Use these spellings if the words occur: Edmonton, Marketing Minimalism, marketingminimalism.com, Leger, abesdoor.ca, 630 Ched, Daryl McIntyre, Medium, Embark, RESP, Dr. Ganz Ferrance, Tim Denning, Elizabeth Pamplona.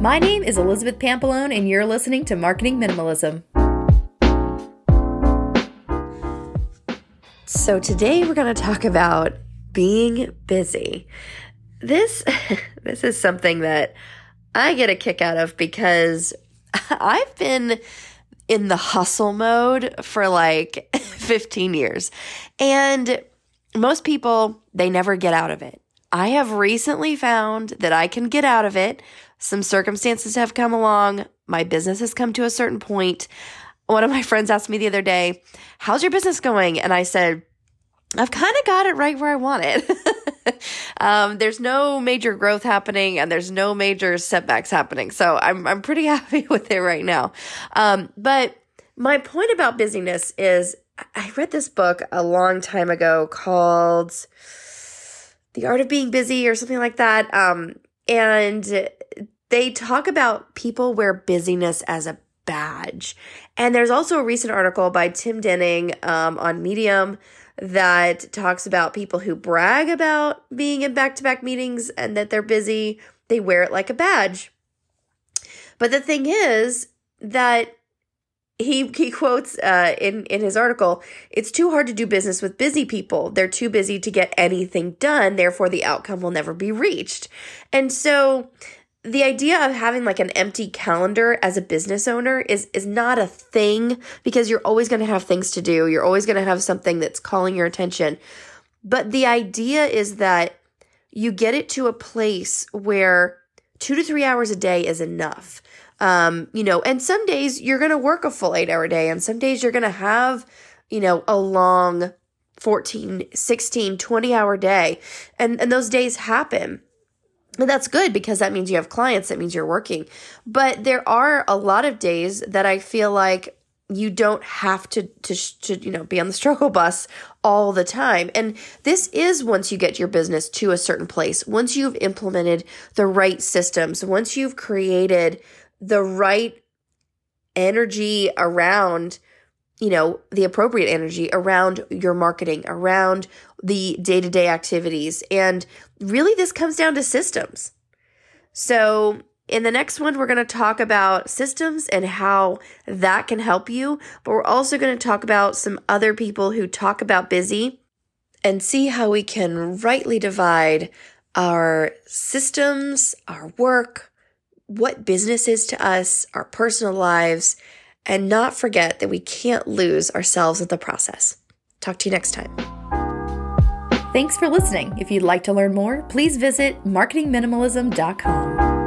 My name is Elizabeth Pamplona, and you're listening to Marketing Minimalism. So today we're going to talk about being busy. This is something that I get a kick out of because I've been in the hustle mode for like 15 years. And most people, they never get out of it. I have recently found that I can get out of it. Some circumstances have come along. My business has come to a certain point. One of my friends asked me the other day, "How's your business going?" And I said, "I've kind of got it right where I want it." There's no major growth happening and there's no major setbacks happening. So I'm pretty happy with it right now. But my point about busyness is I read this book a long time ago called The Art of Being Busy or something like that. And they talk about people wear busyness as a badge. And there's also a recent article by Tim Denning on Medium that talks about people who brag about being in back-to-back meetings and that they're busy. They wear it like a badge. But the thing is that he quotes in his article, "It's too hard to do business with busy people. They're too busy to get anything done. Therefore, the outcome will never be reached." And so the idea of having like an empty calendar as a business owner is not a thing because you're always going to have things to do. You're always going to have something that's calling your attention. But the idea is that you get it to a place where 2 to 3 hours a day is enough. And some days you're going to work a full 8-hour day and some days you're going to have, a long 14, 16, 20-hour day. And those days happen. And that's good because that means you have clients, that means you're working. But there are a lot of days that I feel like you don't have to be on the struggle bus all the time. And this is once you get your business to a certain place, once you've implemented the right systems, once you've created the right energy around the appropriate energy around your marketing, around the day-to-day activities. And really this comes down to systems. So in the next one, we're going to talk about systems and how that can help you. But we're also going to talk about some other people who talk about busy and see how we can rightly divide our systems, our work, what business is to us, our personal lives, and not forget that we can't lose ourselves in the process. Talk to you next time. Thanks for listening. If you'd like to learn more, please visit marketingminimalism.com.